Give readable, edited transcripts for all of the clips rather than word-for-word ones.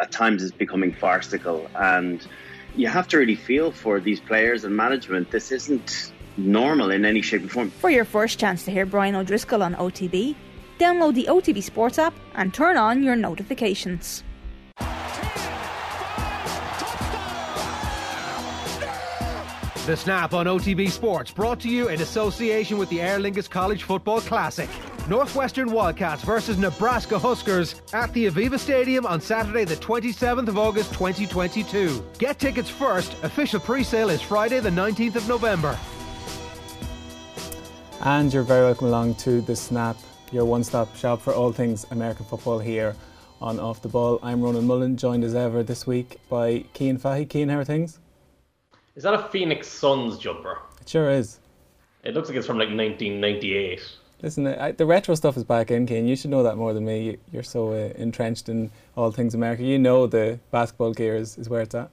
at times is becoming farcical. And you have to really feel for these players and management. This isn't normal in any shape or form. For your first chance to hear Brian O'Driscoll on OTB, download the OTB Sports app and turn on your notifications. The Snap on OTB Sports, brought to you in association with the Aer Lingus College Football Classic. Northwestern Wildcats versus Nebraska Huskers at the Aviva Stadium on Saturday the 27th of August 2022. Get tickets first. Official pre-sale is Friday the 19th of November. And you're very welcome along to The Snap, your one-stop shop for all things American football here on Off The Ball. I'm Ronan Mullen, joined as ever this week by Cian Fahey. Cian, how are things? Is that a Phoenix Suns jumper? It sure is. It looks like it's from like 1998. Listen, the retro stuff is back in, Cian. You should know that more than me. You're so entrenched in all things America. You know the basketball gear is where it's at.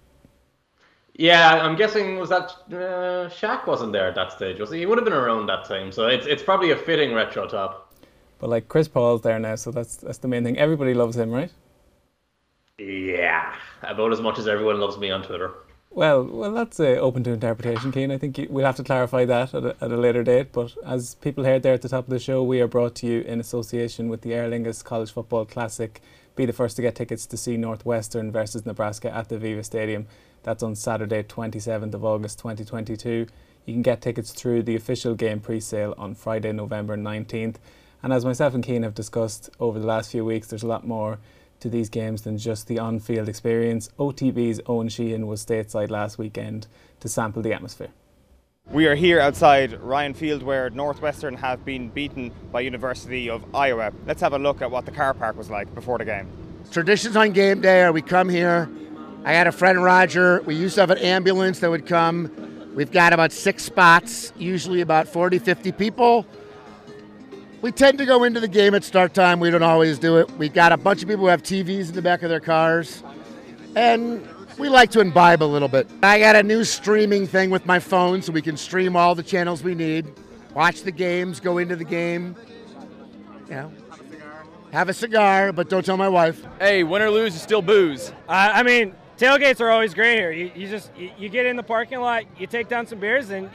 Yeah, I'm guessing was that Shaq wasn't there at that stage, was he? He would have been around that time, so it's probably a fitting retro top. But like Chris Paul's there now, so that's the main thing. Everybody loves him, right? Yeah, about as much as everyone loves me on Twitter. Well, that's open to interpretation, Cian. I think we'll have to clarify that at a later date. But as people heard there at the top of the show, we are brought to you in association with the Aer Lingus College Football Classic. Be the first to get tickets to see Northwestern versus Nebraska at the Aviva Stadium. That's on Saturday, 27th of August, 2022. You can get tickets through the official game pre-sale on Friday, November 19th. And as myself and Cian have discussed over the last few weeks, there's a lot more to these games than just the on-field experience. OTB's Owen Sheehan was stateside last weekend to sample the atmosphere. We are here outside Ryan Field where Northwestern have been beaten by University of Iowa. Let's have a look at what the car park was like before the game. Traditions on game day, we come here. I had a friend, Roger. We used to have an ambulance that would come. We've got about 6 spots, usually about 40, 50 people. We tend to go into the game at start time. We don't always do it. We got a bunch of people who have TVs in the back of their cars. And we like to imbibe a little bit. I got a new streaming thing with my phone so we can stream all the channels we need, watch the games, go into the game, you know, have a cigar, but don't tell my wife. Hey, win or lose is still booze. I mean, tailgates are always great here. You get in the parking lot, you take down some beers, and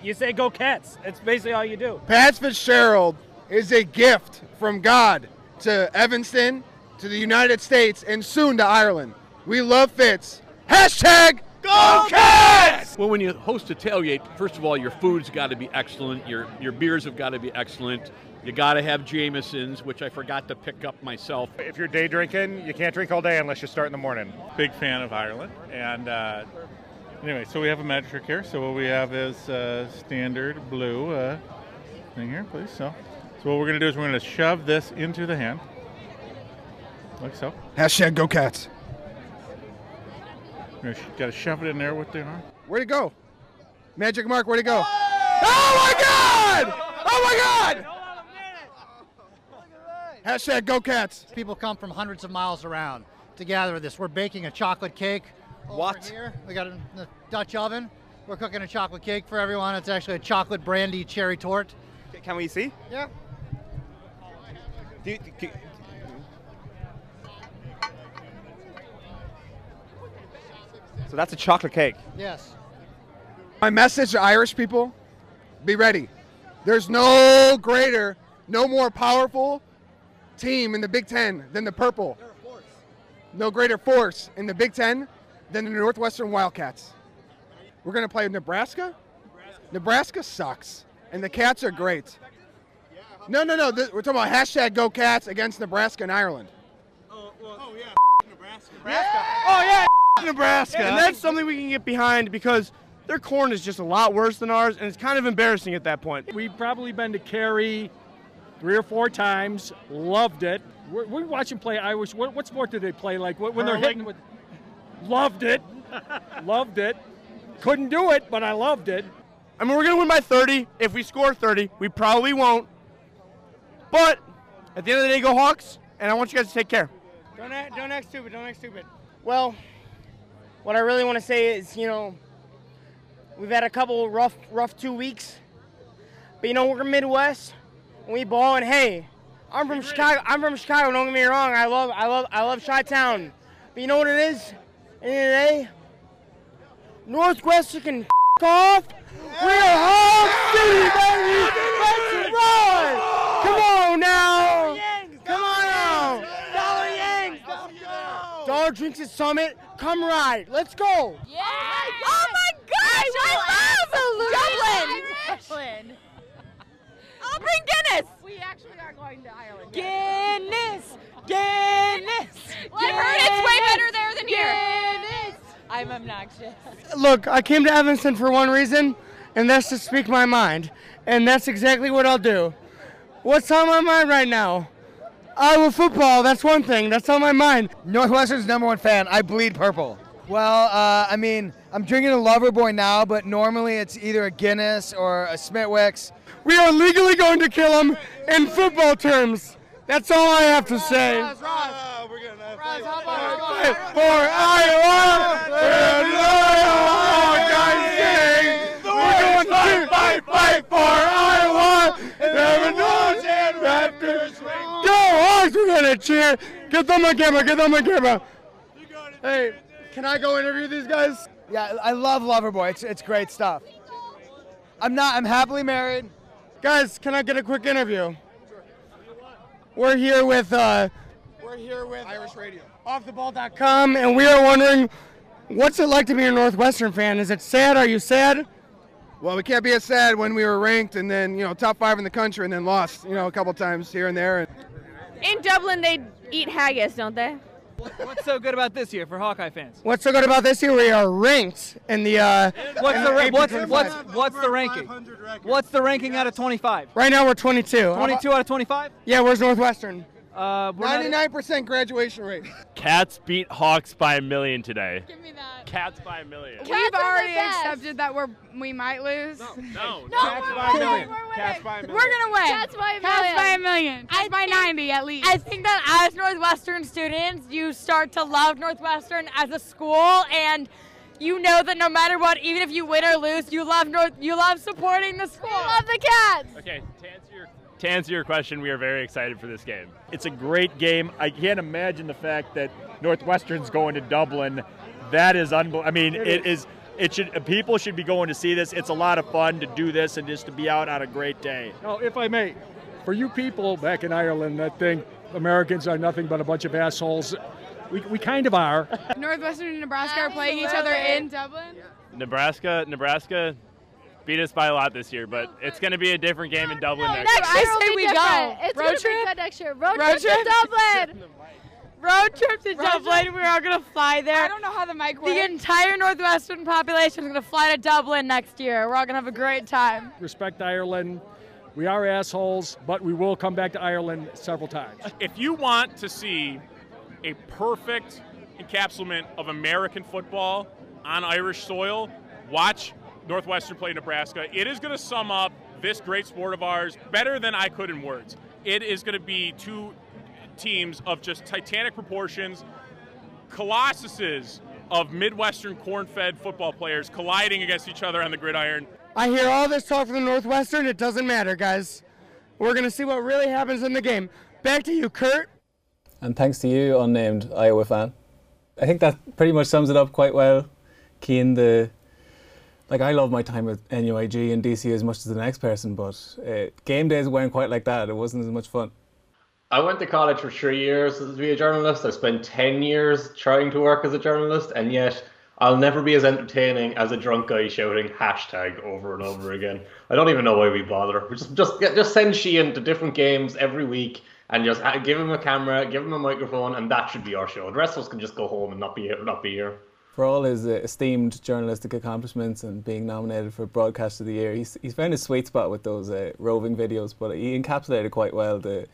you say, go Cats. That's basically all you do. Pat Fitzgerald is a gift from God to Evanston, to the United States, and soon to Ireland. We love Fitz. # Go Cats! Well, when you host a tailgate, first of all, your food's got to be excellent. Your beers have got to be excellent. You got to have Jameson's, which I forgot to pick up myself. If you're day drinking, you can't drink all day unless you start in the morning. Big fan of Ireland. And anyway, so we have a metric here. So what we have is standard blue thing here, please. So what we're going to do is we're going to shove this into the hand, like so. # Go Cats. We're got to shove it in there with the arm. Where'd it go? Magic Mark, where'd it go? Oh, my God! Oh, my God! # Go Cats. People come from hundreds of miles around to gather this. We're baking a chocolate cake over here. We got it in the Dutch oven. We're cooking a chocolate cake for everyone. It's actually a chocolate brandy cherry tort. Can we see? Yeah. So that's a chocolate cake. Yes. My message to Irish people, be ready. There's no greater, no more powerful team in the Big Ten than the Purple. They're a force. No greater force in the Big Ten than the Northwestern Wildcats. We're going to play Nebraska. Nebraska sucks. And the Cats are great. No. We're talking about # Go Cats against Nebraska and Ireland. Oh yeah, Nebraska. Oh yeah, Nebraska. And that's something we can get behind because their corn is just a lot worse than ours, and it's kind of embarrassing at that point. We've probably been to Kerry 3 or 4 times, loved it. We're watching play Irish. What sport do they play? Like when they're hitting with? Loved it. Couldn't do it, but I loved it. I mean, we're going to win by 30. If we score 30, we probably won't. But at the end of the day, go Hawks, and I want you guys to take care. Don't act stupid. Well, what I really want to say is, you know, we've had a couple rough 2 weeks. But, you know, we're Midwest, and we ball, and hey, I'm from Chicago. Don't get me wrong. I love Chi-Town. But you know what it is? At the end of the day, Northwestern can f*** off. We're home city, baby! Let's run! Come on now! Come on now! Dollar Yangs! Dollar Drinks at Summit, come ride. Let's go! Yeah! Oh my gosh! I love Dublin! I'll bring Guinness! We actually are going to Ireland. Guinness! Guinness! Well, I've heard it's way better there than here. I'm obnoxious. Look, I came to Evanston for one reason, and that's to speak my mind. And that's exactly what I'll do. What's on my mind right now? Iowa football, that's one thing. That's on my mind. Northwestern's #1 fan. I bleed purple. Well, I mean, I'm drinking a Loverboy now, but normally it's either a Guinness or a Smithwick's. We are legally going to kill him in football terms. That's all I have to say. For Iowa, and Iowa, guys, we're going to fight for Iowa, and Illinois and Raptors. Go Hawks! We're gonna cheer. Get them a camera. Get them a camera. Hey, can I go interview these guys? Yeah, I love Loverboy. It's great stuff. I'm happily married. Guys, can I get a quick interview? We're here with Irish Radio, offtheball.com, and we are wondering, what's it like to be a Northwestern fan? Is it sad? Are you sad? Well, we can't be as sad when we were ranked and then, you know, top 5 in the country and then lost, you know, a couple times here and there. In Dublin, they eat haggis, don't they? What's so good about this year for Hawkeye fans? What's so good about this year? We are ranked in the what's the ranking? What's the ranking out of 25? Right now we're 22. 22 out of 25? Yeah, where's Northwestern? 99% graduation rate. Cats beat Hawks by 1 million today. Give me that. Cats by 1 million. We've already accepted that we might lose. No. Cats by 1 million. Cats by 1 million. We're gonna win. Cats by 1 million. Cats by 1 million. Cats by 90 at least. I think that as Northwestern students, you start to love Northwestern as a school, and you know that no matter what, even if you win or lose, you love supporting the school. You love the Cats. Okay, to answer your question, we are very excited for this game. It's a great game. I can't imagine the fact that Northwestern's going to Dublin. That is unbelievable. I mean, people should be going to see this. It's a lot of fun to do this and just to be out on a great day. Now, if I may, for you people back in Ireland that think Americans are nothing but a bunch of assholes, we kind of are. Northwestern and Nebraska are playing each other in Dublin. Nebraska beat us by a lot this year, but it's going to be a different game in Dublin next year. I say we go. It's going to be good next year. Road trip to Dublin. Road trip to Dublin. We're all going to fly there. I don't know how the mic works. The entire Northwestern population is going to fly to Dublin next year. We're all going to have a great time. Respect Ireland. We are assholes, but we will come back to Ireland several times. If you want to see a perfect encapsulation of American football on Irish soil, watch Northwestern play Nebraska. It is going to sum up this great sport of ours better than I could in words. It is going to be two teams of just titanic proportions, colossuses of Midwestern corn-fed football players colliding against each other on the gridiron. I hear all this talk from Northwestern. It doesn't matter, guys. We're going to see what really happens in the game. Back to you, Kurt. And thanks to you, unnamed Iowa fan. I think that pretty much sums it up quite well. Keen, like, I love my time at NUIG and DC as much as the next person, but game days weren't quite like that. It wasn't as much fun. I went to college for 3 years to be a journalist. I spent 10 years trying to work as a journalist, and yet I'll never be as entertaining as a drunk guy shouting hashtag over and over again. I don't even know why we bother. We just send Sheehan to different games every week and just give him a camera, give him a microphone, and that should be our show. The rest of us can just go home and not be here. For all his esteemed journalistic accomplishments and being nominated for Broadcast of the Year, he's found his sweet spot with those roving videos, but he encapsulated quite well the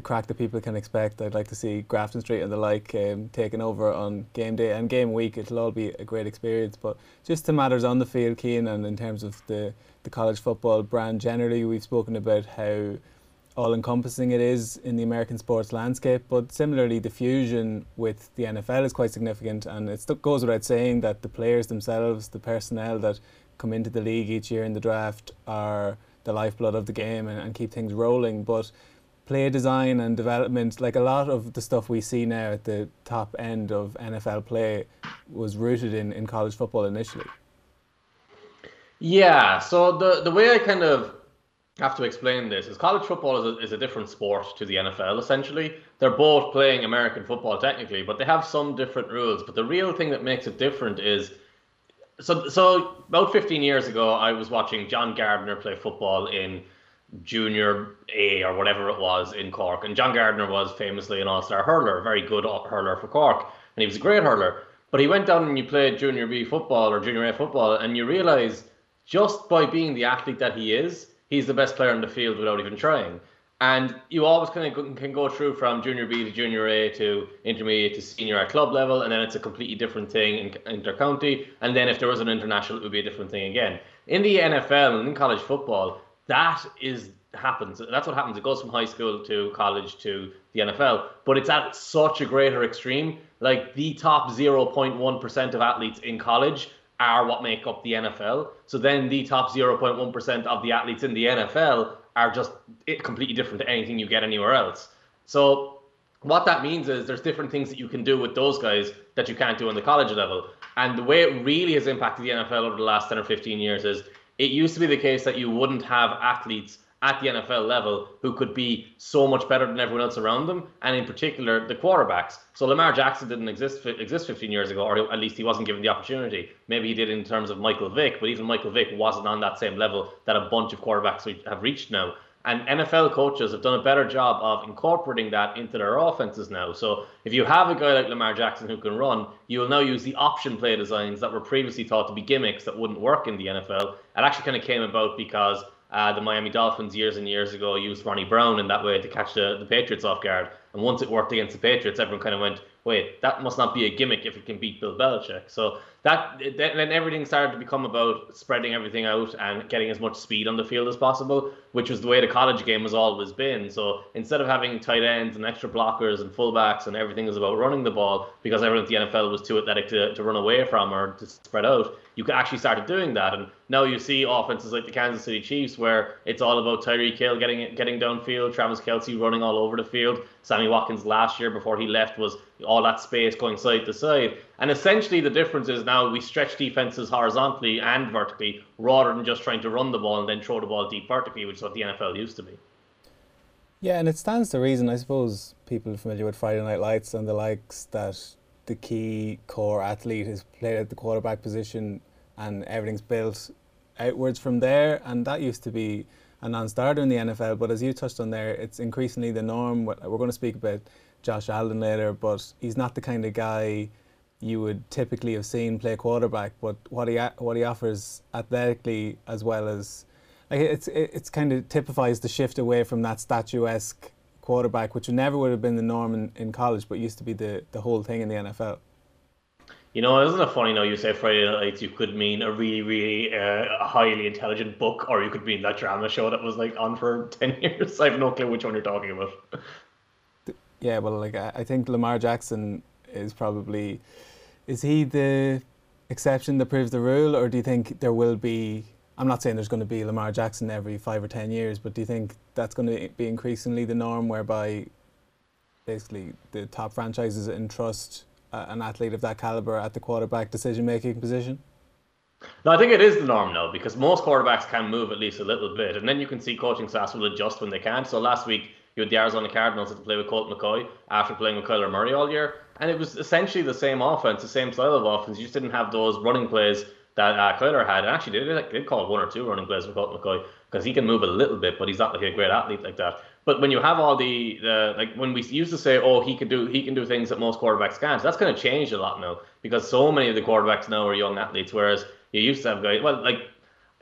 crack that people can expect. I'd like to see Grafton Street and the like taken over on game day and game week. It'll all be a great experience, but just to matters on the field, Keane, and in terms of the college football brand generally, we've spoken about how all-encompassing it is in the American sports landscape, but similarly the fusion with the NFL is quite significant, and it goes without saying that the players themselves, the personnel that come into the league each year in the draft, are the lifeblood of the game and keep things rolling. But player design and development, like a lot of the stuff we see now at the top end of NFL play was rooted in college football initially. Yeah, so the way I kind of have to explain this is college football is a different sport to the NFL, essentially. They're both playing American football technically, but they have some different rules. But the real thing that makes it different is, so about 15 years ago, I was watching John Gardner play football in Junior A or whatever it was in Cork. And John Gardner was famously an all-star hurler, a very good hurler for Cork. And he was a great hurler. But he went down and you played Junior B football or Junior A football, and you realize just by being the athlete that he is, he's the best player on the field without even trying. And you always kind of can go through from Junior B to Junior A to Intermediate to Senior at club level, and then it's a completely different thing in intercounty. And then if there was an international, it would be a different thing again. In the NFL and in college football, that happens. That's what happens. It goes from high school to college to the NFL. But it's at such a greater extreme. Like the top 0.1% of athletes in college are what make up the NFL. So then the top 0.1% of the athletes in the NFL are just completely different to anything you get anywhere else. So what that means is there's different things that you can do with those guys that you can't do on the college level. And the way it really has impacted the NFL over the last 10 or 15 years is it used to be the case that you wouldn't have athletes at the NFL level who could be so much better than everyone else around them, and in particular, the quarterbacks. So Lamar Jackson didn't exist 15 years ago, or at least he wasn't given the opportunity. Maybe he did in terms of Michael Vick, but even Michael Vick wasn't on that same level that a bunch of quarterbacks have reached now. And NFL coaches have done a better job of incorporating that into their offenses now. So if you have a guy like Lamar Jackson who can run, you will now use the option play designs that were previously thought to be gimmicks that wouldn't work in the NFL. It actually kind of came about because the Miami Dolphins years and years ago used Ronnie Brown in that way to catch the Patriots off guard. And once it worked against the Patriots, everyone kind of went, wait, that must not be a gimmick if it can beat Bill Belichick. So then everything started to become about spreading everything out and getting as much speed on the field as possible, which was the way the college game has always been. So instead of having tight ends and extra blockers and fullbacks and everything was about running the ball because everyone at the NFL was too athletic to run away from or to spread out, you could actually start doing that. And now you see offenses like the Kansas City Chiefs where it's all about Tyreek Hill getting downfield, Travis Kelce running all over the field. Sammy Watkins last year before he left was all that space going side to side. And essentially the difference is now we stretch defenses horizontally and vertically rather than just trying to run the ball and then throw the ball deep vertically, which is what the NFL used to be. Yeah, and it stands to reason, I suppose, people familiar with Friday Night Lights and the likes, that the key core athlete is played at the quarterback position and everything's built outwards from there. And that used to be a non-starter in the NFL, but as you touched on there, it's increasingly the norm. We're going to speak about Josh Allen later, but he's not the kind of guy you would typically have seen play quarterback. But what he offers athletically, as well as, like, it's kind of typifies the shift away from that statuesque quarterback, which never would have been the norm in college, but used to be the whole thing in the NFL. You know, isn't it funny now you say Friday Night Lights, you could mean a really, really highly intelligent book, or you could mean that drama show that was like on for 10 years. I have no clue which one you're talking about. Yeah, well, like I think Lamar Jackson is probably, is he the exception that proves the rule, or do you think there will be, I'm not saying there's going to be Lamar Jackson every 5 or 10 years, but do you think that's going to be increasingly the norm whereby basically the top franchises entrust an athlete of that caliber at the quarterback decision-making position? No, I think it is the norm now, because most quarterbacks can move at least a little bit, and then you can see coaching staffs will adjust when they can. So last week you had the Arizona Cardinals had to play with Colt McCoy after playing with Kyler Murray all year, and it was essentially the same offense, the same style of offense. You just didn't have those running plays that Kyler had. And actually they called 1 or 2 running plays with Colt McCoy because he can move a little bit, but he's not like a great athlete like that. But when you have all the like when we used to say, oh, he can do things that most quarterbacks can't, that's kind of changed a lot now, because so many of the quarterbacks now are young athletes, whereas you used to have guys, well, like,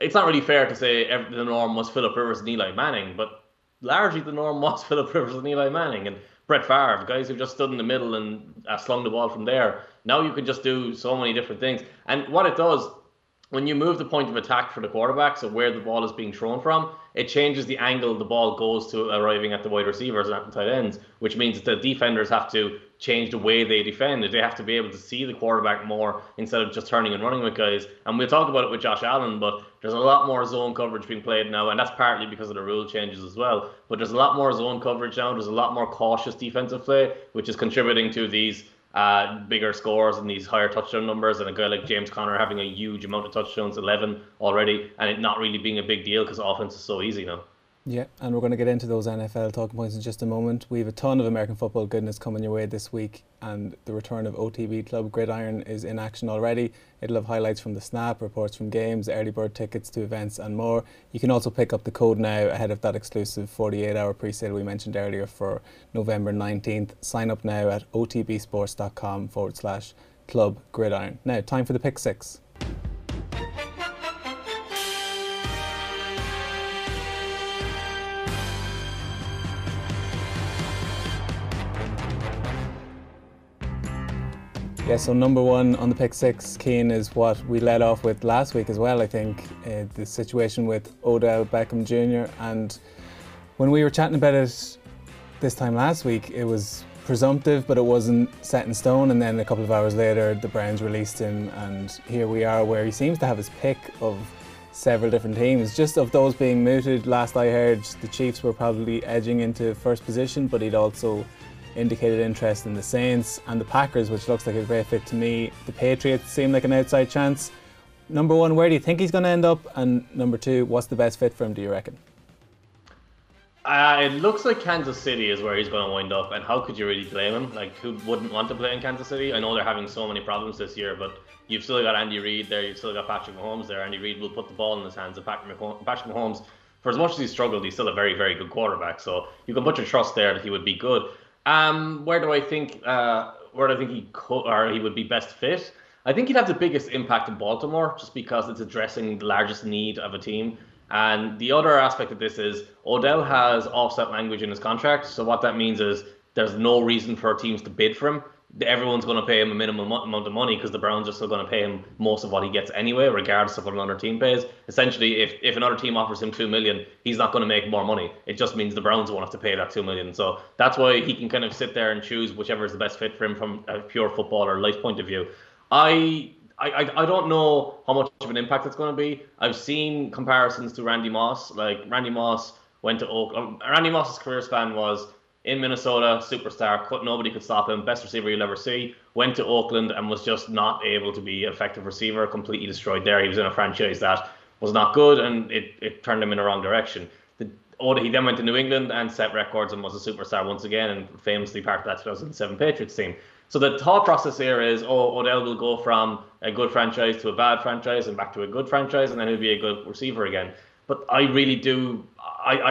it's not really fair to say the norm was Philip Rivers and Eli Manning, but largely the norm was Philip Rivers and Eli Manning and Brett Favre, guys who just stood in the middle and slung the ball from there. Now you can just do so many different things. And what it does, when you move the point of attack for the quarterback, so where the ball is being thrown from, it changes the angle the ball goes to arriving at the wide receivers and at the tight ends, which means that the defenders have to change the way they defend. They have to be able to see the quarterback more instead of just turning and running with guys. And we'll talk about it with Josh Allen, but there's a lot more zone coverage being played now, and that's partly because of the rule changes as well. But there's a lot more zone coverage now. There's a lot more cautious defensive play, which is contributing to these bigger scores and these higher touchdown numbers, and a guy like James Conner having a huge amount of touchdowns, 11 already, and it not really being a big deal because offense is so easy now. Yeah, and we're going to get into those NFL talking points in just a moment. We have a ton of American football goodness coming your way this week, and the return of OTB Club Gridiron is in action already. It'll have highlights from the snap, reports from games, early bird tickets to events and more. You can also pick up the code now ahead of that exclusive 48-hour presale we mentioned earlier for November 19th. Sign up now at otbsports.com/Club Gridiron. Now, time for the Pick Six. Yeah, so number one on the Pick Six, Keane, is what we led off with last week as well, I think, the situation with Odell Beckham Jr. And when we were chatting about it this time last week, it was presumptive, but it wasn't set in stone. And then a couple of hours later, the Browns released him, and here we are, where he seems to have his pick of several different teams. Just of those being mooted, last I heard, the Chiefs were probably edging into first position, but he'd also indicated interest in the Saints and the Packers, which looks like a great fit to me. The Patriots seem like an outside chance. Number one, where do you think he's going to end up? And number two, what's the best fit for him, do you reckon? It looks like Kansas City is where he's going to wind up, and how could you really blame him? Like, who wouldn't want to play in Kansas City? I know they're having so many problems this year, but you've still got Andy Reid there, you've still got Patrick Mahomes there. Andy Reid will put the ball in his hands of Patrick Mahomes. For as much as he struggled, he's still a very, very good quarterback, so you can put your trust there that he would be good. Where do I think he could, or he would be best fit? I think he'd have the biggest impact in Baltimore, just because it's addressing the largest need of a team. And the other aspect of this is Odell has offset language in his contract. So what that means is there's no reason for teams to bid for him. Everyone's going to pay him a minimum amount of money because the Browns are still going to pay him most of what he gets anyway, regardless of what another team pays. Essentially, if another team offers him $2 million, he's not going to make more money. It just means the Browns won't have to pay that $2 million. So that's why he can kind of sit there and choose whichever is the best fit for him from a pure football or life point of view. I don't know how much of an impact it's going to be. I've seen comparisons to Randy Moss. Like, Randy Moss went to Oakland. Randy Moss's career span was in Minnesota, superstar, nobody could stop him, best receiver you'll ever see. Went to Oakland and was just not able to be an effective receiver, completely destroyed there. He was in a franchise that was not good, and it turned him in the wrong direction. He then went to New England and set records and was a superstar once again, and famously part of that 2007 Patriots team. So the thought process here is, Odell will go from a good franchise to a bad franchise and back to a good franchise, and then he'll be a good receiver again. But I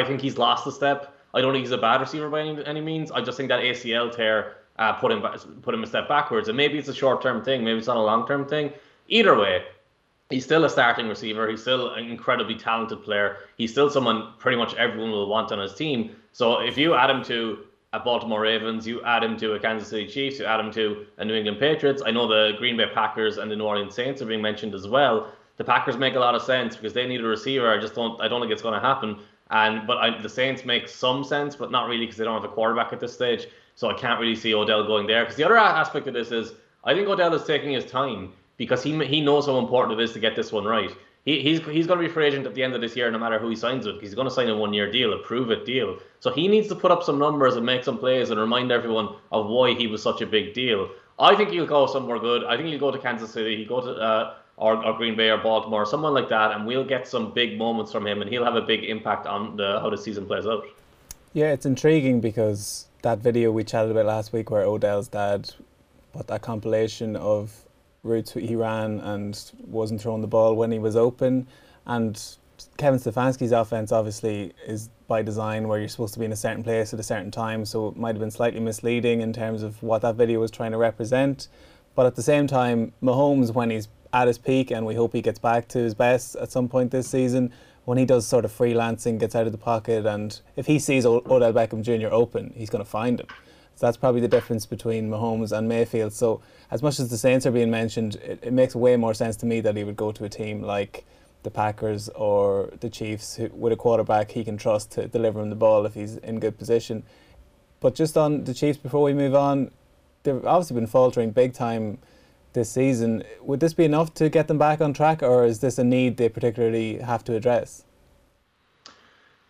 think he's lost a step. I don't think he's a bad receiver by any means. I just think that ACL tear put him a step backwards. And maybe it's a short-term thing. Maybe it's not a long-term thing. Either way, he's still a starting receiver. He's still an incredibly talented player. He's still someone pretty much everyone will want on his team. So if you add him to a Baltimore Ravens, you add him to a Kansas City Chiefs, you add him to a New England Patriots. I know the Green Bay Packers and the New Orleans Saints are being mentioned as well. The Packers make a lot of sense because they need a receiver. I don't think it's going to happen. But the Saints make some sense, but not really, because they don't have a quarterback at this stage. So I can't really see Odell going there. Because the other aspect of this is, I think Odell is taking his time because he knows how important it is to get this one right. He's going to be free agent at the end of this year, no matter who he signs with. He's going to sign a one-year deal, a prove-it deal. So he needs to put up some numbers and make some plays and remind everyone of why he was such a big deal. I think he'll go somewhere good. I think he'll go to Kansas City. He'll go to or Green Bay or Baltimore, someone like that, and we'll get some big moments from him, and he'll have a big impact on how the season plays out. Yeah, it's intriguing because that video we chatted about last week where Odell's dad put that compilation of routes he ran and wasn't throwing the ball when he was open, and Kevin Stefanski's offense obviously is by design where you're supposed to be in a certain place at a certain time, so it might have been slightly misleading in terms of what that video was trying to represent. But at the same time, Mahomes, when he's at his peak, and we hope he gets back to his best at some point this season, when he does sort of freelancing, gets out of the pocket, and if he sees Odell Beckham Jr. open, he's going to find him. So that's probably the difference between Mahomes and Mayfield. So as much as the Saints are being mentioned, it makes way more sense to me that he would go to a team like the Packers or the Chiefs with a quarterback he can trust to deliver him the ball if he's in good position. But just on the Chiefs before we move on, they've obviously been faltering big time this season. Would this be enough to get them back on track, or is this a need they particularly have to address?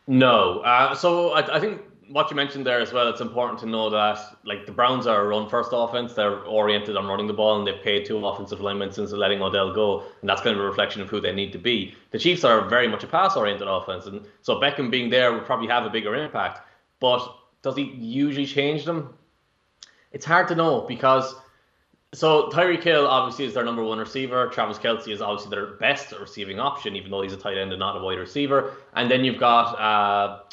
No. So I think what you mentioned there as well, it's important to know that the Browns are a run-first offense. They're oriented on running the ball, and they've paid two offensive linemen since letting Odell go, and that's kind of a reflection of who they need to be. The Chiefs are very much a pass-oriented offense, and so Beckham being there would probably have a bigger impact. But does he usually change them? It's hard to know because... So Tyreek Hill obviously is their number one receiver. Travis Kelce is obviously their best receiving option, even though he's a tight end and not a wide receiver. And then you've got...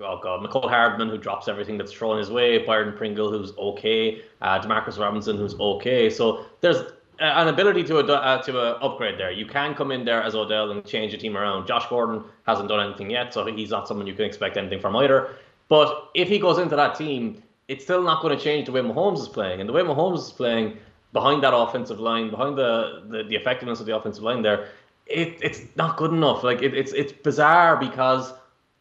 Mecole Hardman, who drops everything that's thrown his way, Byron Pringle, who's okay, Demarcus Robinson, who's okay. So there's an ability to upgrade there. You can come in there as Odell and change the team around. Josh Gordon hasn't done anything yet, so he's not someone you can expect anything from either. But if he goes into that team, it's still not going to change the way Mahomes is playing. And the way Mahomes is playing behind that offensive line, behind the effectiveness of the offensive line there, it's not good enough. It's bizarre because...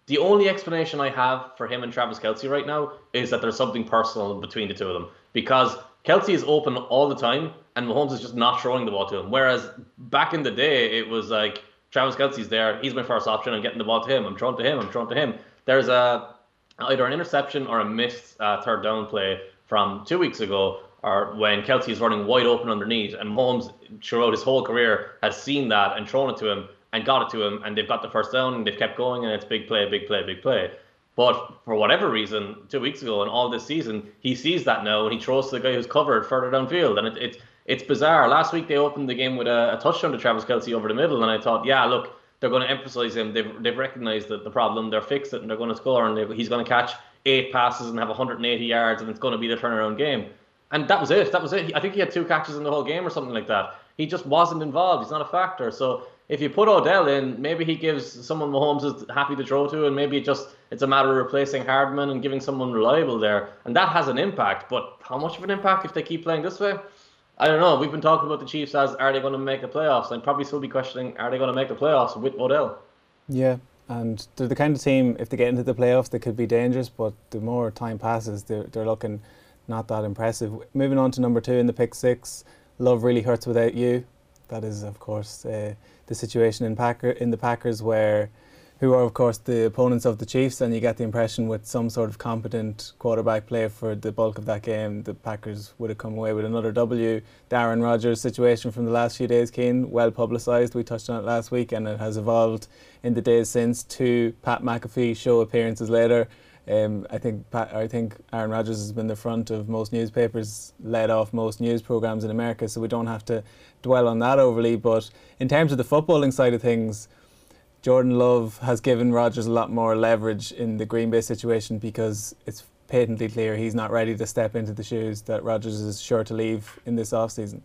The only explanation I have for him and Travis Kelce right now is that there's something personal between the two of them, because Kelce is open all the time and Mahomes is just not throwing the ball to him. Whereas back in the day, it was like, Travis Kelce's there, he's my first option, I'm getting the ball to him, I'm throwing to him, I'm throwing to him. There's either an interception or a missed third down play from 2 weeks ago, or when Kelce is running wide open underneath, and Mahomes throughout his whole career has seen that and thrown it to him, and got it to him, and they've got the first down, and they've kept going, and it's big play, big play, big play. But for whatever reason, 2 weeks ago and all this season, he sees that now, and he throws to the guy who's covered further downfield, and it's bizarre. Last week, they opened the game with a touchdown to Travis Kelce over the middle, and I thought, yeah, look, they're going to emphasize him. They've recognized the problem, they're fixed it, and they're going to score, and he's going to catch 8 passes and have 180 yards, and it's going to be the turnaround game. And that was it. That was it. I think he had 2 catches in the whole game or something like that. He just wasn't involved. He's not a factor. So if you put Odell in, maybe he gives someone Mahomes is happy to throw to, and maybe it's a matter of replacing Hardman and giving someone reliable there. And that has an impact. But how much of an impact if they keep playing this way? I don't know. We've been talking about the Chiefs as, are they going to make the playoffs? I'd probably still be questioning, are they going to make the playoffs with Odell? Yeah, and they're the kind of team, if they get into the playoffs, they could be dangerous. But the more time passes, they're looking not that impressive. Moving on to number 2 in the pick 6, Love Really Hurts Without You. That is, of course, the situation in the Packers, who are, of course, the opponents of the Chiefs, and you get the impression with some sort of competent quarterback play for the bulk of that game, the Packers would have come away with another W. The Aaron Rodgers situation from the last few days, Cian, well publicised. We touched on it last week, and it has evolved in the days since to Pat McAfee show appearances later. I think Aaron Rodgers has been the front of most newspapers, led off most news programmes in America, so we don't have to dwell on that overly. But in terms of the footballing side of things, Jordan Love has given Rodgers a lot more leverage in the Green Bay situation, because it's patently clear he's not ready to step into the shoes that Rodgers is sure to leave in this offseason.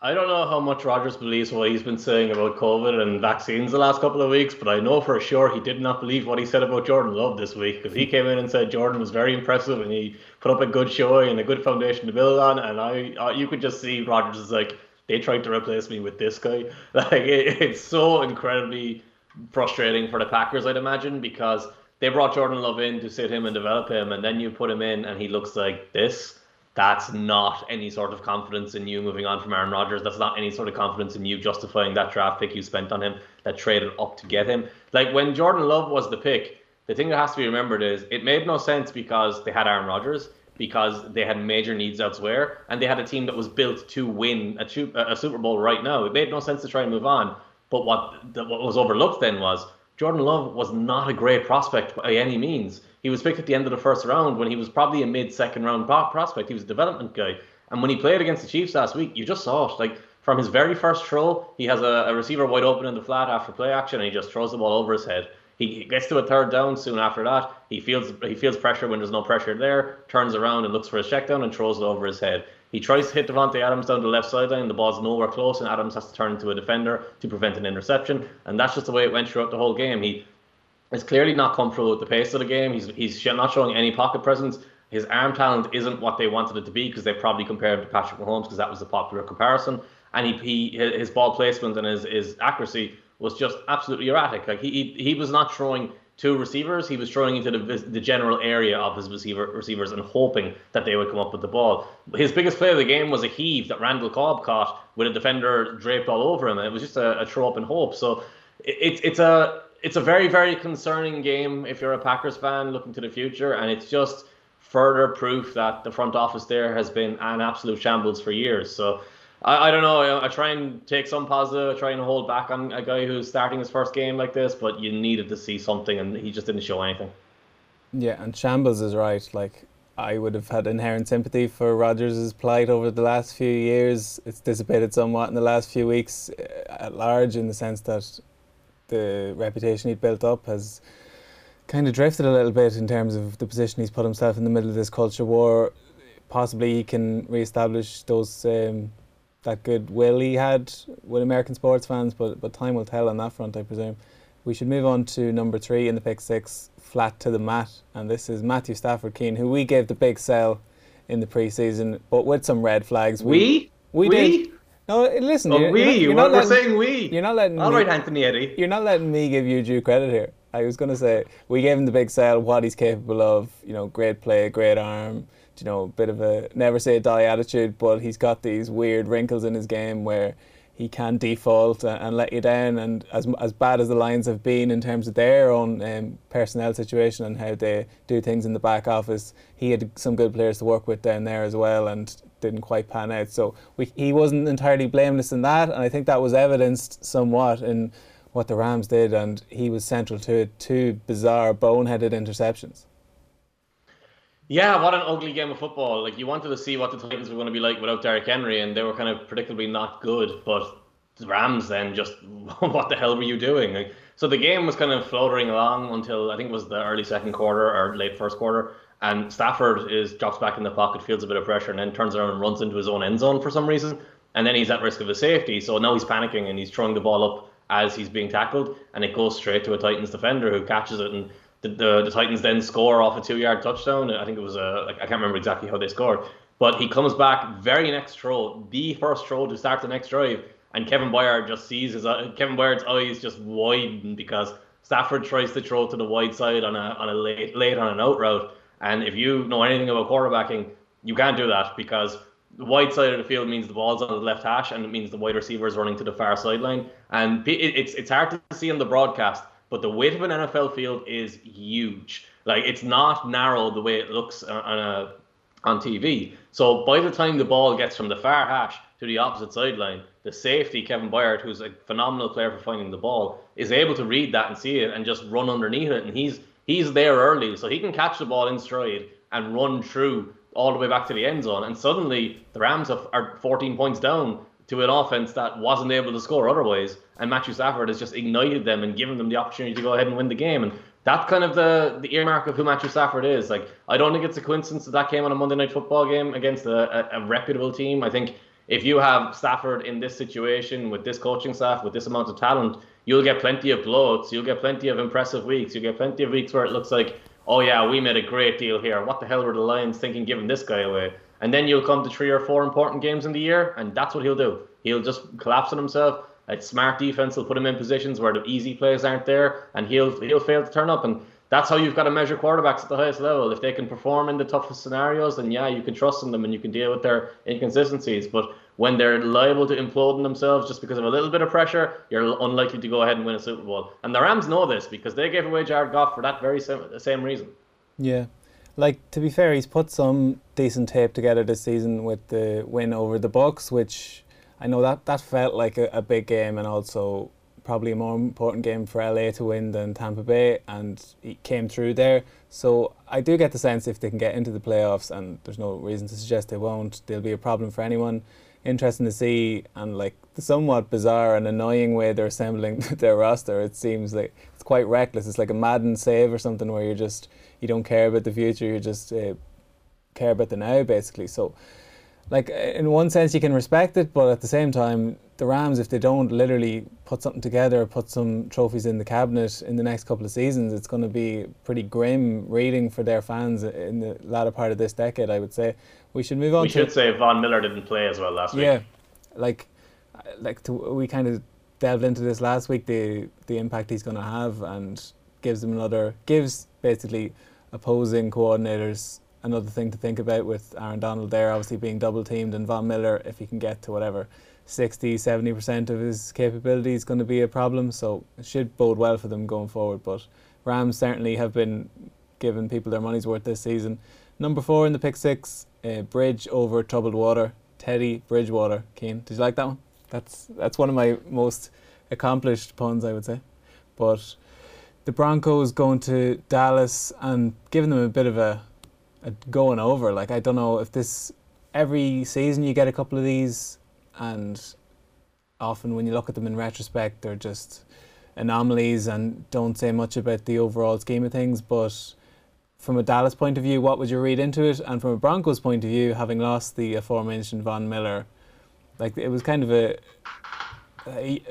I don't know how much Rodgers believes what he's been saying about COVID and vaccines the last couple of weeks, but I know for sure he did not believe what he said about Jordan Love this week, because he came in and said Jordan was very impressive and he put up a good showing and a good foundation to build on, and you could just see Rodgers is like, they tried to replace me with this guy. It's so incredibly frustrating for the Packers, I'd imagine, because they brought Jordan Love in to sit him and develop him, and then you put him in and he looks like this. That's not any sort of confidence in you moving on from Aaron Rodgers. That's not any sort of confidence in you justifying that draft pick you spent on him, that traded up to get him. When Jordan Love was the pick, the thing that has to be remembered is it made no sense because they had Aaron Rodgers, because they had major needs elsewhere, and they had a team that was built to win a Super Bowl right now. It made no sense to try and move on. But what was overlooked then was Jordan Love was not a great prospect by any means. He was picked at the end of the first round when he was probably a mid-second round prospect. He was a development guy. And when he played against the Chiefs last week, you just saw it. From his very first throw, he has a receiver wide open in the flat after play action, and he just throws the ball over his head. He gets to a third down soon after that. He feels pressure when there's no pressure there, turns around and looks for his check down and throws it over his head. He tries to hit Devontae Adams down the left sideline. The ball's nowhere close, and Adams has to turn into a defender to prevent an interception. And that's just the way it went throughout the whole game. He is clearly not comfortable with the pace of the game. He's not showing any pocket presence. His arm talent isn't what they wanted it to be, because they probably compared him to Patrick Mahomes, because that was the popular comparison. And his ball placement and his accuracy was just absolutely erratic. He was not throwing two receivers, he was throwing into the general area of his receivers and hoping that they would come up with the ball. His biggest play of the game was a heave that Randall Cobb caught with a defender draped all over him, and it was just a throw up in hope. So it's a very, very concerning game if you're a Packers fan looking to the future, and it's just further proof that the front office there has been an absolute shambles for years. So I don't know. I try and take some positive. I try and hold back on a guy who's starting his first game like this, but you needed to see something, and he just didn't show anything. Yeah, and shambles is right. Like, I would have had inherent sympathy for Rodgers' plight over the last few years. It's dissipated somewhat in the last few weeks at large, in the sense that the reputation he'd built up has kind of drifted a little bit in terms of the position he's put himself in the middle of this culture war. Possibly he can reestablish those... that goodwill he had with American sports fans, but time will tell on that front, I presume. We should move on to number 3 in the pick 6, flat to the mat, and this is Matthew Stafford Keane, who we gave the big sell in the preseason, but with some red flags. We did. No, listen. Oh, you're not letting, we're saying we. You're not letting. All right, Anthony Eddie. You're not letting me give you due credit here. I was going to say we gave him the big sell, what he's capable of. You know, great play, great arm. You know, a bit of a never say die attitude, but he's got these weird wrinkles in his game where he can default and let you down. And as bad as the Lions have been in terms of their own personnel situation and how they do things in the back office, he had some good players to work with down there as well and didn't quite pan out. So he wasn't entirely blameless in that, and I think that was evidenced somewhat in what the Rams did, and he was central to it. 2 bizarre boneheaded interceptions. Yeah, what an ugly game of football. Like, you wanted to see what the Titans were going to be like without Derrick Henry, and they were kind of predictably not good, but the Rams then just, what the hell were you doing? Like, so the game was kind of floundering along until, I think it was the early second quarter or late first quarter, and Stafford drops back in the pocket, feels a bit of pressure, and then turns around and runs into his own end zone for some reason, and then he's at risk of a safety, so now he's panicking and he's throwing the ball up as he's being tackled, and it goes straight to a Titans defender who catches it, and the Titans then score off a 2-yard touchdown. I think it was I can't remember exactly how they scored, but he comes back very next throw, the first throw to start the next drive, and Kevin Byard just sees Kevin Byard's eyes just widen because Stafford tries to throw to the wide side on a late on an out route, and if you know anything about quarterbacking, you can't do that because the wide side of the field means the ball's on the left hash, and it means the wide receiver's running to the far sideline, and it's hard to see on the broadcast. But the width of an NFL field is huge. Like, it's not narrow the way it looks on TV. So by the time the ball gets from the far hash to the opposite sideline, the safety, Kevin Byard, who's a phenomenal player for finding the ball, is able to read that and see it and just run underneath it. And he's there early, so he can catch the ball in stride and run through all the way back to the end zone. And suddenly the Rams are 14 points down to an offense that wasn't able to score otherwise, and Matthew Stafford has just ignited them and given them the opportunity to go ahead and win the game. And that's kind of the earmark of who Matthew Stafford is. Like, I don't think it's a coincidence that came on a Monday Night Football game against a reputable team. I think if you have Stafford in this situation with this coaching staff, with this amount of talent, you'll get plenty of blowouts, you'll get plenty of impressive weeks, you'll get plenty of weeks where it looks like, oh yeah, we made a great deal here. What the hell were the Lions thinking giving this guy away? And then you'll come to 3 or 4 important games in the year, and that's what he'll do. He'll just collapse on himself. A smart defense will put him in positions where the easy plays aren't there, and he'll fail to turn up. And that's how you've got to measure quarterbacks at the highest level. If they can perform in the toughest scenarios, then yeah, you can trust in them and you can deal with their inconsistencies. But when they're liable to implode on themselves just because of a little bit of pressure, you're unlikely to go ahead and win a Super Bowl. And the Rams know this because they gave away Jared Goff for that very same reason. Yeah. Like, to be fair, he's put some decent tape together this season with the win over the Bucs, which I know that felt like a big game, and also probably a more important game for LA to win than Tampa Bay, and he came through there. So I do get the sense if they can get into the playoffs, and there's no reason to suggest they won't, they'll be a problem for anyone. Interesting to see, and like the somewhat bizarre and annoying way they're assembling their roster, it seems like it's quite reckless. It's like a Madden save or something where you don't care about the future, you just care about the now, basically. So, like, in one sense, you can respect it, but at the same time, the Rams, if they don't literally put something together, put some trophies in the cabinet in the next couple of seasons, it's going to be pretty grim reading for their fans in the latter part of this decade, I would say. We should move on. We should say Von Miller didn't play as well last week. Yeah, we kind of delved into this last week, the impact he's going to have, and gives them another, gives basically opposing coordinators another thing to think about, with Aaron Donald there obviously being double teamed, and Von Miller, if he can get to whatever 60-70% of his capability, is going to be a problem. So it should bode well for them going forward. But Rams certainly have been giving people their money's worth this season. Number 4 in the pick 6, Bridge over troubled water, Teddy Bridgewater. Keane, did you like that one? That's one of my most accomplished puns, I would say. But the Broncos going to Dallas and giving them a bit of a going over. Like, I don't know if this, every season you get a couple of these, and often when you look at them in retrospect, they're just anomalies and don't say much about the overall scheme of things. But from a Dallas point of view, what would you read into it? And from a Broncos point of view, having lost the aforementioned Von Miller, like, it was kind of a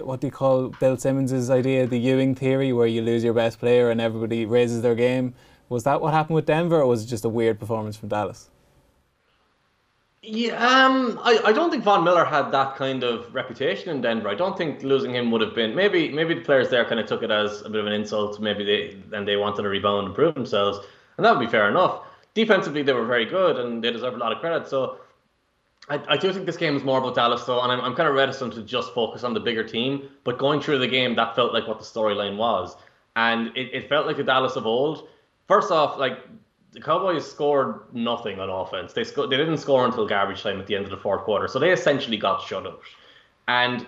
what do you call Bill Simmons's idea, the Ewing theory, where you lose your best player and everybody raises their game. Was that what happened with Denver, or was it just a weird performance from Dallas? Yeah, I don't think Von Miller had that kind of reputation in Denver. I don't think losing him would have been, maybe the players there kind of took it as a bit of an insult. Maybe they wanted to rebound and prove themselves, and that would be fair enough. Defensively, they were very good, and they deserve a lot of credit. So I do think this game is more about Dallas, though, and I'm kind of reticent to just focus on the bigger team. But going through the game, that felt like what the storyline was, and it felt like the Dallas of old. First off, like, the Cowboys scored nothing on offense. They didn't score until garbage time at the end of the fourth quarter, so they essentially got shut out. And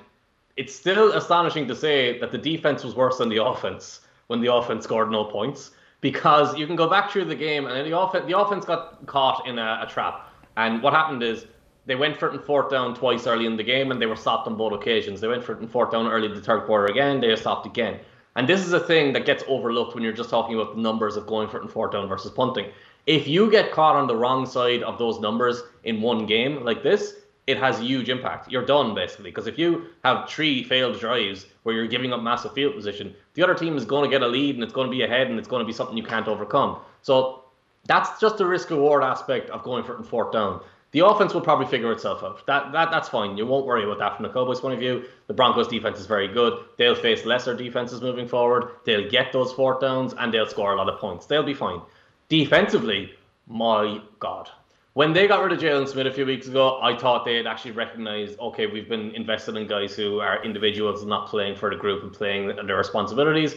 it's still astonishing to say that the defense was worse than the offense when the offense scored no points, because you can go back through the game, and the offense got caught in a trap. And what happened is they went for it and fourth down twice early in the game, and they were stopped on both occasions. They went for it and fourth down early in the third quarter again. They were stopped again. And this is a thing that gets overlooked when you're just talking about the numbers of going for it and fourth down versus punting. If you get caught on the wrong side of those numbers in one game like this, it has a huge impact. You're done, basically, because if you have 3 failed drives where you're giving up massive field position, the other team is going to get a lead, and it's going to be ahead, and it's going to be something you can't overcome. So that's just the risk-reward aspect of going for it and fourth down. The offense will probably figure itself out. That's fine. You won't worry about that from the Cowboys' point of view. The Broncos' defense is very good. They'll face lesser defenses moving forward. They'll get those fourth downs, and they'll score a lot of points. They'll be fine. Defensively, my God. When they got rid of Jalen Smith a few weeks ago, I thought they'd actually recognized, okay, we've been invested in guys who are individuals and not playing for the group and playing their responsibilities,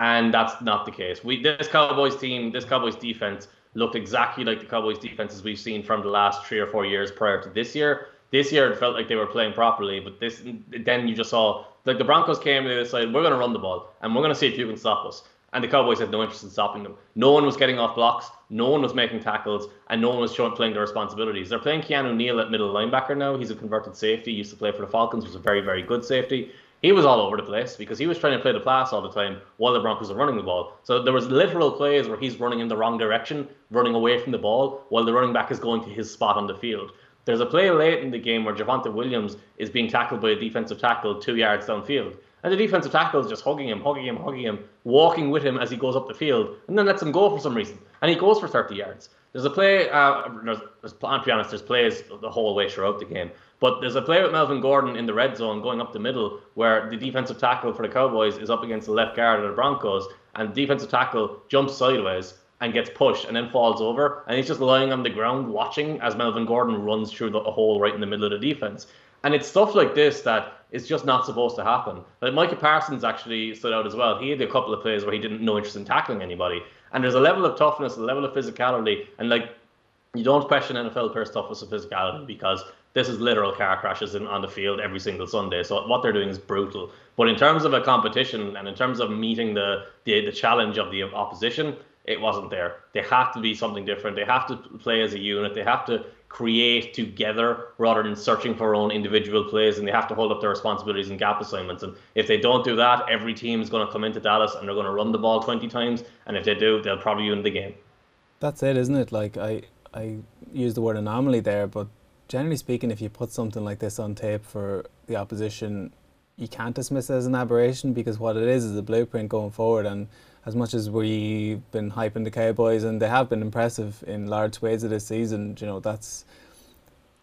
and that's not the case. This Cowboys team, this Cowboys defense, looked exactly like the Cowboys defenses we've seen from the last 3 or 4 years prior to this year. This year, it felt like they were playing properly, but then you just saw, like, the Broncos came and they decided, we're going to run the ball, and we're going to see if you can stop us. And the Cowboys had no interest in stopping them. No one was getting off blocks, no one was making tackles, and no one was playing their responsibilities. They're playing Keanu Neal at middle linebacker now. He's a converted safety, used to play for the Falcons, was a very, very good safety. He was all over the place because he was trying to play the pass all the time while the Broncos were running the ball. So there was literal plays where he's running in the wrong direction, running away from the ball, while the running back is going to his spot on the field. There's a play late in the game where Javonte Williams is being tackled by a defensive tackle 2 yards downfield. And the defensive tackle is just hugging him, walking with him as he goes up the field, and then lets him go for some reason. And he goes for 30 yards. There's a play, to be honest, there's plays the whole way throughout the game. But there's a play with Melvin Gordon in the red zone going up the middle where the defensive tackle for the Cowboys is up against the left guard of the Broncos, and the defensive tackle jumps sideways and gets pushed and then falls over, and he's just lying on the ground watching as Melvin Gordon runs through the hole right in the middle of the defense. And it's stuff like this that is just not supposed to happen. Like, Micah Parsons actually stood out as well. He had a couple of plays where he didn't no interest in tackling anybody. And there's a level of toughness, a level of physicality, and, like, you don't question NFL players' toughness and physicality, because this is literal car crashes on the field every single Sunday. So what they're doing is brutal. But in terms of a competition and in terms of meeting the challenge of the opposition, it wasn't there. They have to be something different. They have to play as a unit. They have to create together rather than searching for own individual plays, and they have to hold up their responsibilities and gap assignments. And if they don't do that, every team is going to come into Dallas and they're going to run the ball 20 times. And if they do, they'll probably win the game. That's it, isn't it? Like, I used the word anomaly there, but generally speaking, if you put something like this on tape for the opposition, you can't dismiss it as an aberration, because what it is a blueprint going forward. And as much as we've been hyping the Cowboys, and they have been impressive in large ways of this season, you know, that's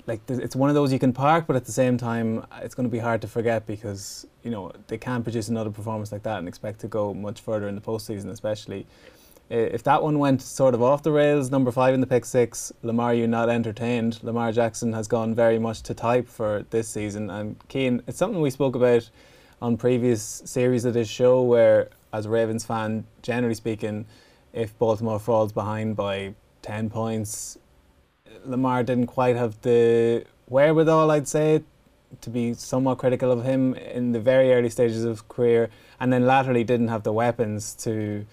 like, it's one of those you can park, but at the same time, it's going to be hard to forget because, you know, they can't produce another performance like that and expect to go much further in the postseason, especially. If that one went sort of off the rails, number 5 in the pick 6, Lamar, you're not entertained. Lamar Jackson has gone very much to type for this season. And Cian, it's something we spoke about on previous series of this show where, as a Ravens fan, generally speaking, if Baltimore falls behind by 10 points, Lamar didn't quite have the wherewithal, I'd say, to be somewhat critical of him in the very early stages of career, and then laterally didn't have the weapons to,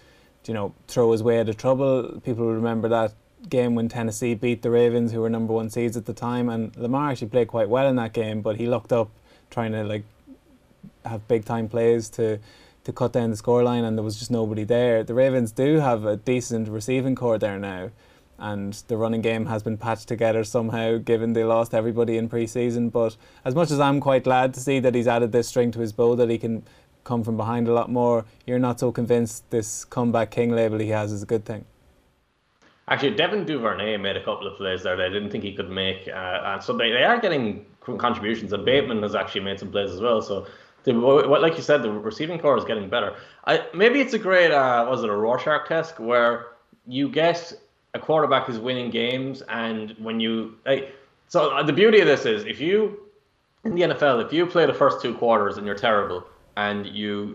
you know, throw his way out of trouble. People remember that game when Tennessee beat the Ravens, who were number 1 seeds at the time, and Lamar actually played quite well in that game, but he locked up trying to, like, have big time plays to cut down the scoreline, and there was just nobody there. The Ravens do have a decent receiving core there now, and the running game has been patched together somehow, given they lost everybody in pre-season. But as much as I'm quite glad to see that he's added this string to his bow, that he can come from behind a lot more, you're not so convinced this comeback king label he has is a good thing? Actually, Devin Duvernay made a couple of plays there that I didn't think he could make. So they are getting contributions, and Bateman has actually made some plays as well. So, like you said, the receiving core is getting better. Maybe it's a great, was it a Rorschach test, where you get a quarterback who's winning games, and when you... So the beauty of this is, if you, in the NFL, if you play the first 2 quarters and you're terrible, and you're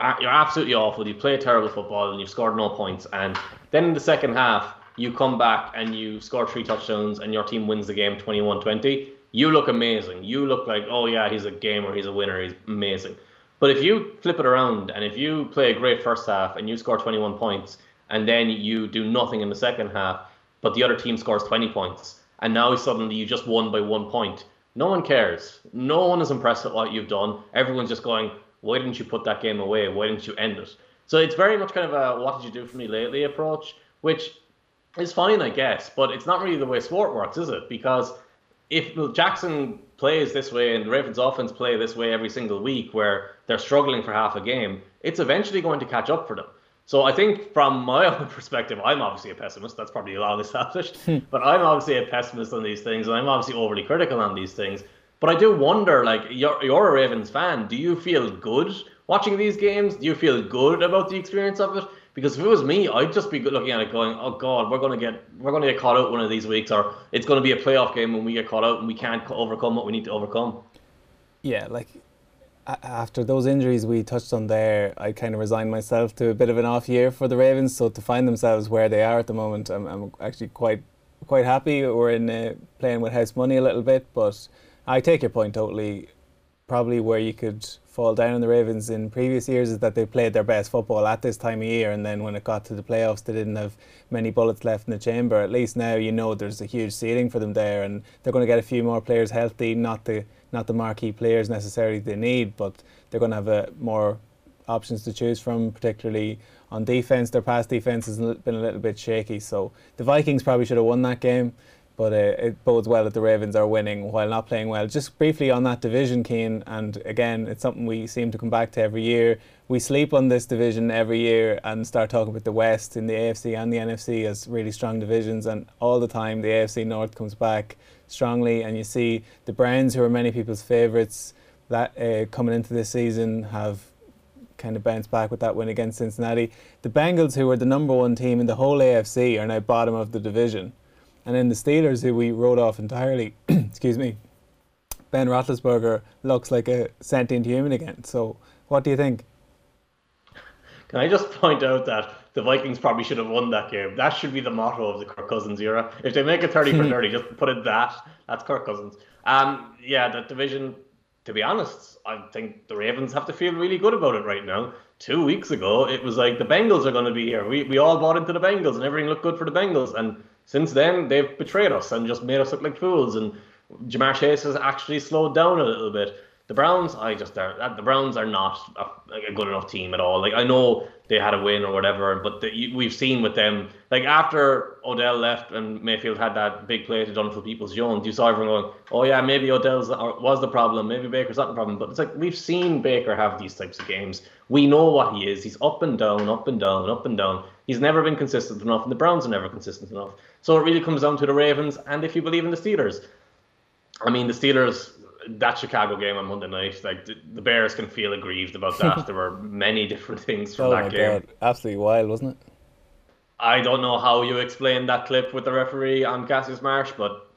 absolutely awful, you play terrible football and you've scored no points, and then in the second half you come back and you score 3 touchdowns and your team wins the game 21-20, you look amazing. You look like, oh yeah, he's a gamer, he's a winner, he's amazing. But if you flip it around and if you play a great first half and you score 21 points and then you do nothing in the second half, but the other team scores 20 points and now suddenly you just won by 1 point, no one cares. No one is impressed at what you've done. Everyone's just going, why didn't you put that game away? Why didn't you end it? So it's very much kind of a what did you do for me lately approach, which is fine, I guess, but it's not really the way sport works, is it? Because if Jackson plays this way and the Ravens offense play this way every single week where they're struggling for half a game, it's eventually going to catch up for them. So I think from my own perspective, I'm obviously a pessimist. That's probably long established. But I'm obviously a pessimist on these things, and I'm obviously overly critical on these things. But I do wonder, like, you're a Ravens fan. Do you feel good watching these games? Do you feel good about the experience of it? Because if it was me, I'd just be looking at it going, oh God, we're going to get caught out one of these weeks, or it's going to be a playoff game when we get caught out and we can't overcome what we need to overcome. Yeah, like, after those injuries we touched on there, I kind of resigned myself to a bit of an off year for the Ravens. So to find themselves where they are at the moment, I'm actually quite happy. We're in playing with house money a little bit, but I take your point totally. Probably where you could fall down on the Ravens in previous years is that they played their best football at this time of year, and then when it got to the playoffs, they didn't have many bullets left in the chamber. At least now you know there's a huge ceiling for them there, and they're going to get a few more players healthy, not the marquee players necessarily they need, but they're going to have more options to choose from, particularly on defence. Their pass defence has been a little bit shaky, so the Vikings probably should have won that game, but it bodes well that the Ravens are winning while not playing well. Just briefly on that division, Cian, and again, it's something we seem to come back to every year. We sleep on this division every year and start talking about the West in the AFC and the NFC as really strong divisions, and all the time the AFC North comes back strongly, and you see the Browns, who are many people's favourites that coming into this season, have kind of bounced back with that win against Cincinnati. The Bengals, who were the number 1 team in the whole AFC, are now bottom of the division. And then the Steelers, who we wrote off entirely, excuse me, Ben Roethlisberger looks like a sentient human again. So what do you think? Can I just point out that the Vikings probably should have won that game? That should be the motto of the Kirk Cousins era. If they make a 30-for-30, just put it that. That's Kirk Cousins. Yeah, that division, to be honest, I think the Ravens have to feel really good about it right now. 2 weeks ago, it was like the Bengals are going to be here. We all bought into the Bengals and everything looked good for the Bengals. And since then, they've betrayed us and just made us look like fools. And Jamar Chase has actually slowed down a little bit. The Browns, the Browns are not a good enough team at all. Like, I know they had a win or whatever, but we've seen with them, like, after Odell left and Mayfield had that big play to Donovan Peoples-Jones, you saw everyone going, oh yeah, maybe Odell's was the problem, maybe Baker's not the problem. But it's like, we've seen Baker have these types of games. We know what he is. He's up and down, up and down, up and down. He's never been consistent enough, and the Browns are never consistent enough. So it really comes down to the Ravens, and if you believe in the Steelers. I mean, the Steelers, that Chicago game on Monday night, like the Bears can feel aggrieved about that. There were many different things from that game. God. Absolutely wild, wasn't it? I don't know how you explain that clip with the referee on Cassius Marsh, but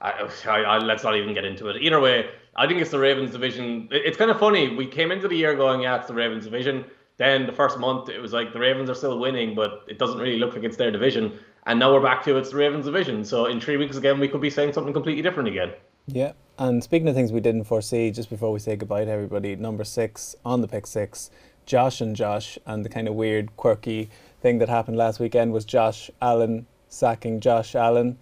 I let's not even get into it. Either way, I think it's the Ravens division. It's kind of funny. We came into the year going, yeah, it's the Ravens division. Then the first month, it was like the Ravens are still winning, but it doesn't really look like it's their division. And now we're back to it's the Ravens division. So in 3 weeks again, we could be saying something completely different again. Yeah, and speaking of things we didn't foresee, just before we say goodbye to everybody, number 6 on the pick 6, Josh and Josh, and the kind of weird, quirky thing that happened last weekend was Josh Allen sacking Josh Allen.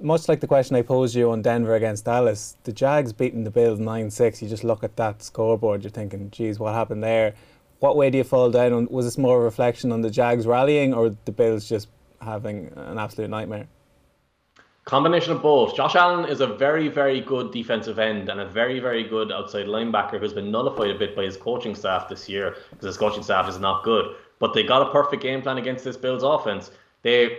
Much like the question I posed you on Denver against Dallas, the Jags beating the Bills 9-6, you just look at that scoreboard, you're thinking, geez, what happened there? What way do you fall down on? Was this more a reflection on the Jags rallying or the Bills just having an absolute nightmare? Combination of both. Josh Allen is a very, very good defensive end and a very, very good outside linebacker who's been nullified a bit by his coaching staff this year because his coaching staff is not good. But they got a perfect game plan against this Bills offense. They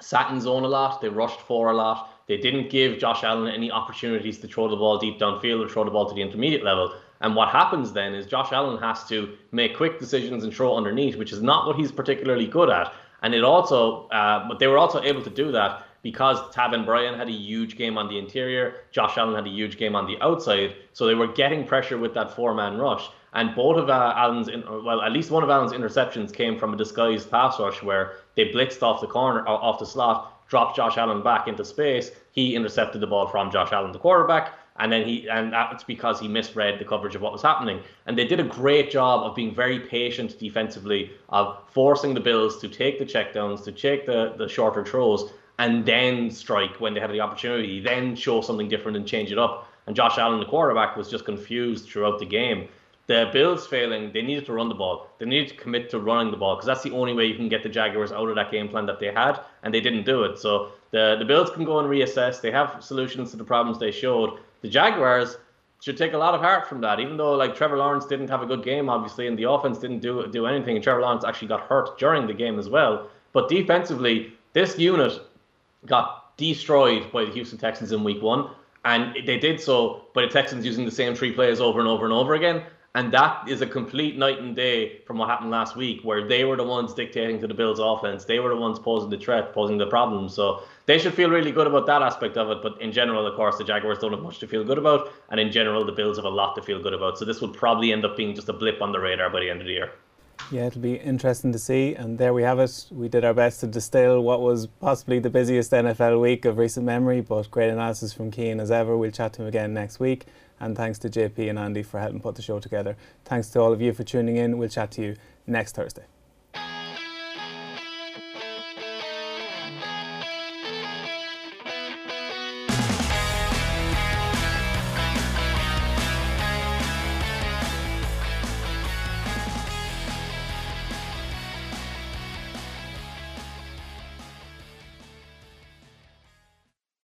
sat in zone a lot. They rushed for a lot. They didn't give Josh Allen any opportunities to throw the ball deep downfield or throw the ball to the intermediate level. And what happens then is Josh Allen has to make quick decisions and throw underneath, which is not what he's particularly good at. And it also, but they were also able to do that because Taven Bryan had a huge game on the interior, Josh Allen had a huge game on the outside, so they were getting pressure with that four-man rush. And both of at least one of Allen's interceptions came from a disguised pass rush where they blitzed off the corner, off the slot, dropped Josh Allen back into space. He intercepted the ball from Josh Allen, the quarterback. And that's because he misread the coverage of what was happening. And they did a great job of being very patient defensively, of forcing the Bills to take the checkdowns, to take the shorter throws, and then strike when they had the opportunity, then show something different and change it up. And Josh Allen, the quarterback, was just confused throughout the game. The Bills failing, they needed to run the ball. They needed to commit to running the ball because that's the only way you can get the Jaguars out of that game plan that they had, and they didn't do it. So the Bills can go and reassess. They have solutions to the problems they showed. The Jaguars should take a lot of heart from that, even though like Trevor Lawrence didn't have a good game, obviously, and the offense didn't do anything. And Trevor Lawrence actually got hurt during the game as well. But defensively, this unit got destroyed by the Houston Texans in week one, and they did so by the Texans using the same three plays over and over and over again. And that is a complete night and day from what happened last week, where they were the ones dictating to the Bills' offense. They were the ones posing the threat, posing the problem. So they should feel really good about that aspect of it. But in general, of course, the Jaguars don't have much to feel good about. And in general, the Bills have a lot to feel good about. So this will probably end up being just a blip on the radar by the end of the year. Yeah, it'll be interesting to see. And there we have it. We did our best to distill what was possibly the busiest NFL week of recent memory. But great analysis from Keane as ever. We'll chat to him again next week. And thanks to JP and Andy for helping put the show together. Thanks to all of you for tuning in. We'll chat to you next Thursday.